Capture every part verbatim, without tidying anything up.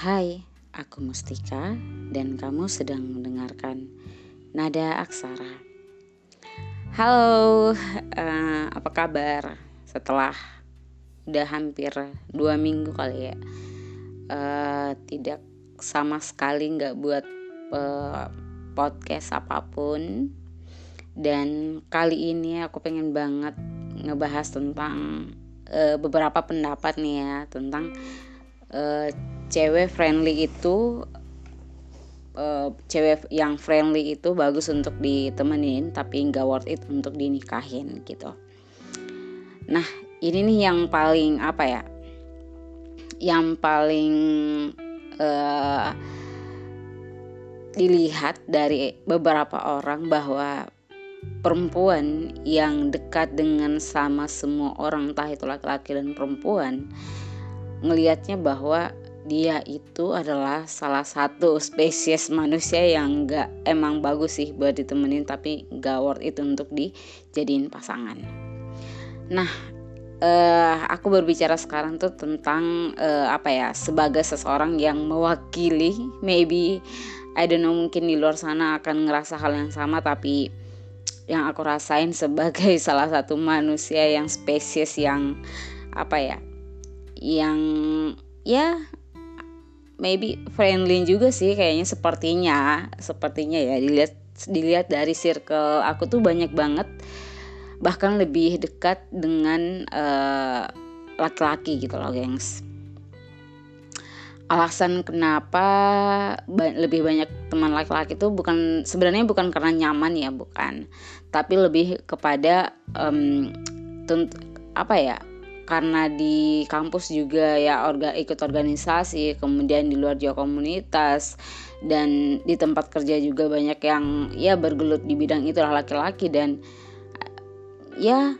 Hai, aku Mustika dan kamu sedang mendengarkan Nada Aksara. Halo, uh, apa kabar? Setelah udah hampir dua minggu kali ya, uh, tidak sama sekali nggak buat uh, podcast apapun. Dan kali ini aku pengen banget ngebahas tentang uh, beberapa pendapat nih ya tentang uh, cewek friendly itu uh, cewek yang friendly itu bagus untuk ditemenin tapi nggak worth it untuk dinikahin gitu. Nah, ini nih yang paling apa ya, yang paling uh, dilihat dari beberapa orang, bahwa perempuan yang dekat dengan sama semua orang, entah itu laki-laki dan perempuan, ngelihatnya bahwa dia itu adalah salah satu spesies manusia yang gak, emang bagus sih buat ditemenin tapi gak worth it untuk dijadiin pasangan. Nah, eh, aku berbicara sekarang tuh tentang eh, apa ya, sebagai seseorang yang mewakili, maybe I don't know, mungkin di luar sana akan ngerasa hal yang sama, tapi yang aku rasain sebagai salah satu manusia yang spesies yang apa ya, yang ya maybe friendly juga sih kayaknya, sepertinya sepertinya ya dilihat dilihat dari circle aku tuh banyak banget, bahkan lebih dekat dengan uh, laki-laki gitu loh, gengs. Alasan kenapa ba- lebih banyak teman laki-laki itu bukan sebenarnya bukan karena nyaman ya, bukan, tapi lebih kepada um, tunt- apa ya, karena di kampus juga ya orga, ikut organisasi, kemudian di luar juga komunitas, dan di tempat kerja juga banyak yang ya bergelut di bidang itulah laki-laki, dan ya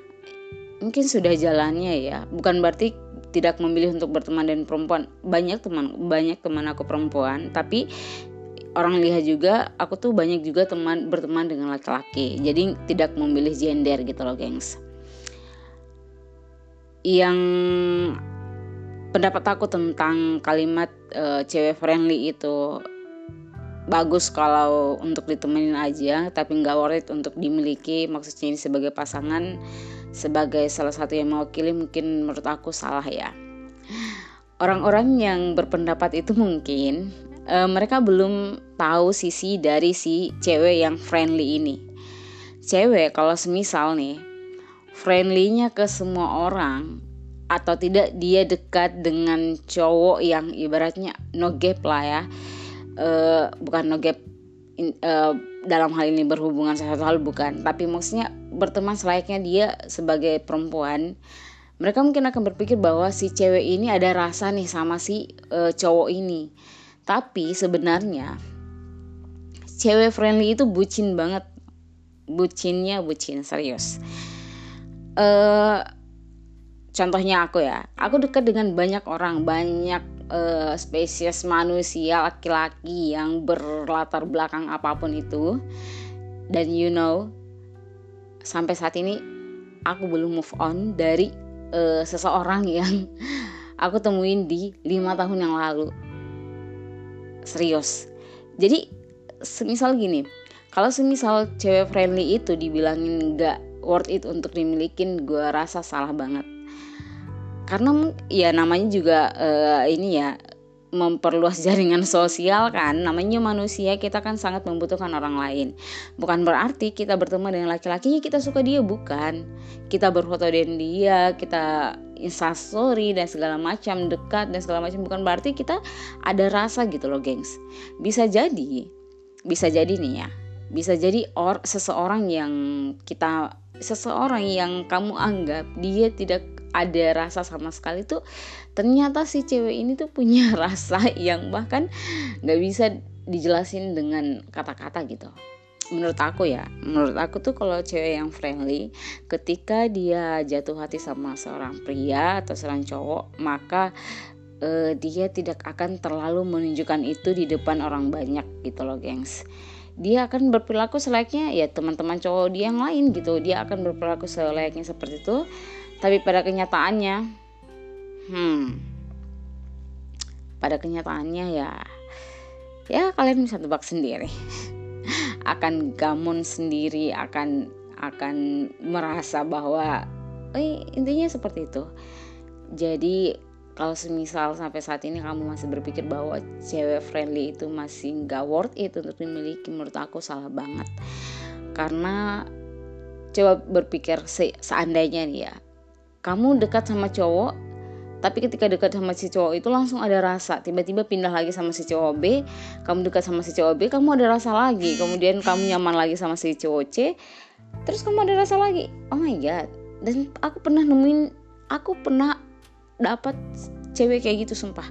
mungkin sudah jalannya ya. Bukan berarti tidak memilih untuk berteman dengan perempuan. Banyak teman, banyak teman aku perempuan, tapi orang lihat juga aku tuh banyak juga teman berteman dengan laki-laki. Jadi tidak memilih gender gitu loh, gengs. Yang pendapat aku tentang kalimat e, cewek friendly itu bagus kalau untuk ditemenin aja tapi gak worth it untuk dimiliki, maksudnya ini sebagai pasangan, sebagai salah satu yang mewakili, mungkin menurut aku salah ya. Orang-orang yang berpendapat itu mungkin e, mereka belum tahu sisi dari si cewek yang friendly ini. Cewek kalau semisal nih friendly-nya ke semua orang, atau tidak dia dekat dengan cowok yang ibaratnya no gap lah ya, e, bukan no gap in, e, dalam hal ini berhubungan satu hal, bukan, tapi maksudnya berteman selayaknya dia sebagai perempuan. Mereka mungkin akan berpikir bahwa si cewek ini ada rasa nih sama si e, cowok ini, tapi sebenarnya cewek friendly itu bucin banget, bucinnya bucin serius. Uh, contohnya aku ya, aku dekat dengan banyak orang, banyak uh, spesies manusia laki-laki yang berlatar belakang apapun itu, dan you know sampai saat ini aku belum move on dari uh, seseorang yang aku temuin di lima tahun yang lalu, serius. Jadi semisal gini, kalau semisal cewek friendly itu dibilangin gak worth it untuk dimilikin, gue rasa salah banget. Karena ya namanya juga uh, ini ya, memperluas jaringan sosial kan, namanya manusia, kita kan sangat membutuhkan orang lain. Bukan berarti kita berteman dengan laki-laki ya kita suka dia, bukan. Kita berfoto dengan dia, kita instastory dan segala macam, dekat dan segala macam, bukan berarti kita ada rasa gitu loh, gengs. Bisa jadi, bisa jadi nih ya, bisa jadi or seseorang yang kita seseorang yang kamu anggap dia tidak ada rasa sama sekali tuh, ternyata si cewek ini tuh punya rasa yang bahkan nggak bisa dijelasin dengan kata-kata gitu. Menurut aku ya, menurut aku tuh kalau cewek yang friendly, ketika dia jatuh hati sama seorang pria atau seorang cowok, maka eh, dia tidak akan terlalu menunjukkan itu di depan orang banyak gitu loh, gengs. Dia akan berperilaku selayaknya ya teman-teman cowok dia yang lain gitu. Dia akan berperilaku selayaknya seperti itu. Tapi pada kenyataannya, hmm, Pada kenyataannya ya, ya kalian bisa tebak sendiri. Akan gamon sendiri, akan akan merasa bahwa eh, intinya seperti itu. Jadi kalau semisal sampai saat ini kamu masih berpikir bahwa cewek friendly itu masih gak worth it untuk dimiliki, menurut aku salah banget. Karena coba berpikir se- seandainya nih ya, kamu dekat sama cowok, tapi ketika dekat sama si cowok itu langsung ada rasa, tiba-tiba pindah lagi sama si cowok B, kamu dekat sama si cowok B, kamu ada rasa lagi, kemudian kamu nyaman lagi sama si cowok C, terus kamu ada rasa lagi. Oh my god. Dan aku pernah nemuin, aku pernah dapat cewek kayak gitu, sumpah.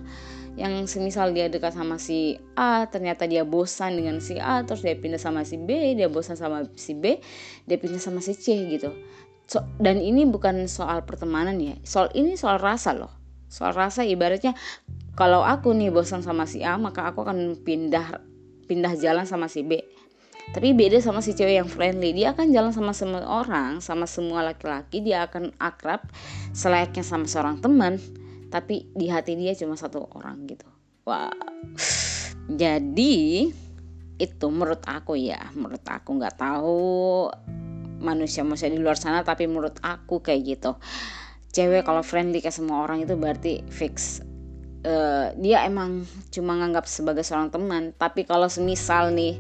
Yang semisal dia dekat sama si A, ternyata dia bosan dengan si A, terus dia pindah sama si B, dia bosan sama si B, dia pindah sama si C gitu. So, dan ini bukan soal pertemanan ya, soal ini soal rasa loh. Soal rasa, ibaratnya kalau aku nih bosan sama si A, maka aku akan pindah pindah jalan sama si B. Tapi beda sama si cewek yang friendly, dia akan jalan sama semua orang, sama semua laki-laki, dia akan akrab selayaknya sama seorang teman, tapi di hati dia cuma satu orang gitu. Wow. Jadi itu menurut aku ya, menurut aku nggak tahu manusia-manusia di luar sana, tapi menurut aku kayak gitu. Cewek kalau friendly ke semua orang itu berarti fix. Uh, dia emang cuma nganggap sebagai seorang teman, tapi kalau semisal nih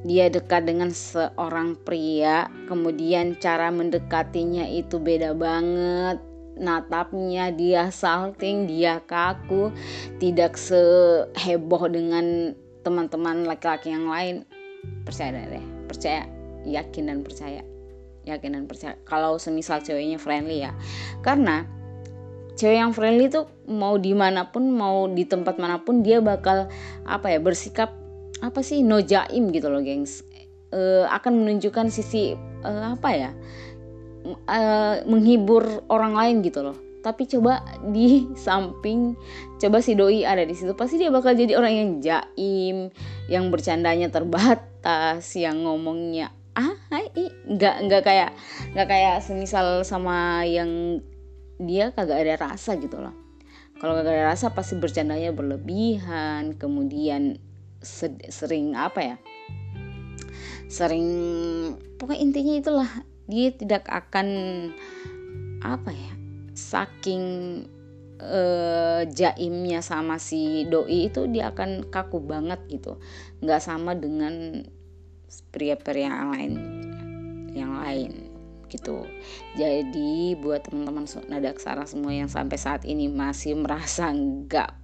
dia dekat dengan seorang pria, kemudian cara mendekatinya itu beda banget, natapnya dia salting, dia kaku, tidak seheboh dengan teman-teman laki-laki yang lain. Percaya deh, percaya, yakin dan percaya, yakin dan percaya. Kalau semisal ceweknya friendly ya, karena cewek yang friendly tuh mau dimanapun, mau di tempat manapun dia bakal apa ya, bersikap apa sih, no jaim gitu loh gengs, e, akan menunjukkan sisi e, apa ya e, menghibur orang lain gitu loh. Tapi coba di samping, coba si doi ada di situ, pasti dia bakal jadi orang yang jaim, yang bercandanya terbatas, yang ngomongnya ah hai nggak nggak kayak nggak kayak semisal sama yang dia kagak ada rasa gitu loh. Kalau kagak ada rasa pasti bercandanya berlebihan, kemudian sering apa ya sering pokoknya intinya itulah, dia tidak akan apa ya, saking eh, jaimnya sama si doi itu dia akan kaku banget gitu, nggak sama dengan pria-pria yang lain yang lain gitu. Jadi buat teman-teman Nada Aksara semua yang sampai saat ini masih merasa nggak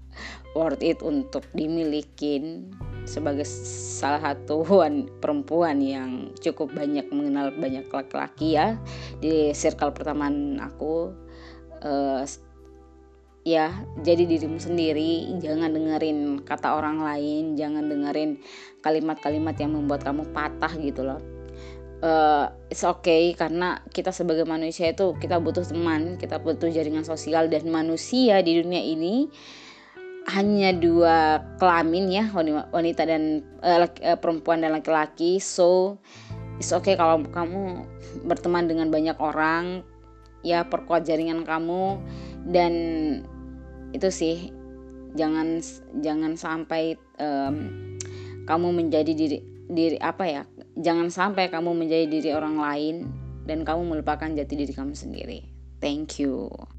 worth it untuk dimilikin, sebagai salah satu perempuan yang cukup banyak mengenal banyak laki-laki ya di circle pertemanan aku, uh, ya jadi dirimu sendiri, jangan dengerin kata orang lain, jangan dengerin kalimat-kalimat yang membuat kamu patah gitu loh. Uh, it's okay, karena kita sebagai manusia itu kita butuh teman, kita butuh jaringan sosial, dan manusia di dunia ini hanya dua kelamin ya, wanita dan uh, laki, uh, perempuan dan laki-laki. So it's okay kalau kamu berteman dengan banyak orang ya, perkuat jaringan kamu. Dan itu sih, jangan jangan sampai um, kamu menjadi diri diri apa ya jangan sampai kamu menjadi diri orang lain dan kamu melupakan jati diri kamu sendiri. Thank you.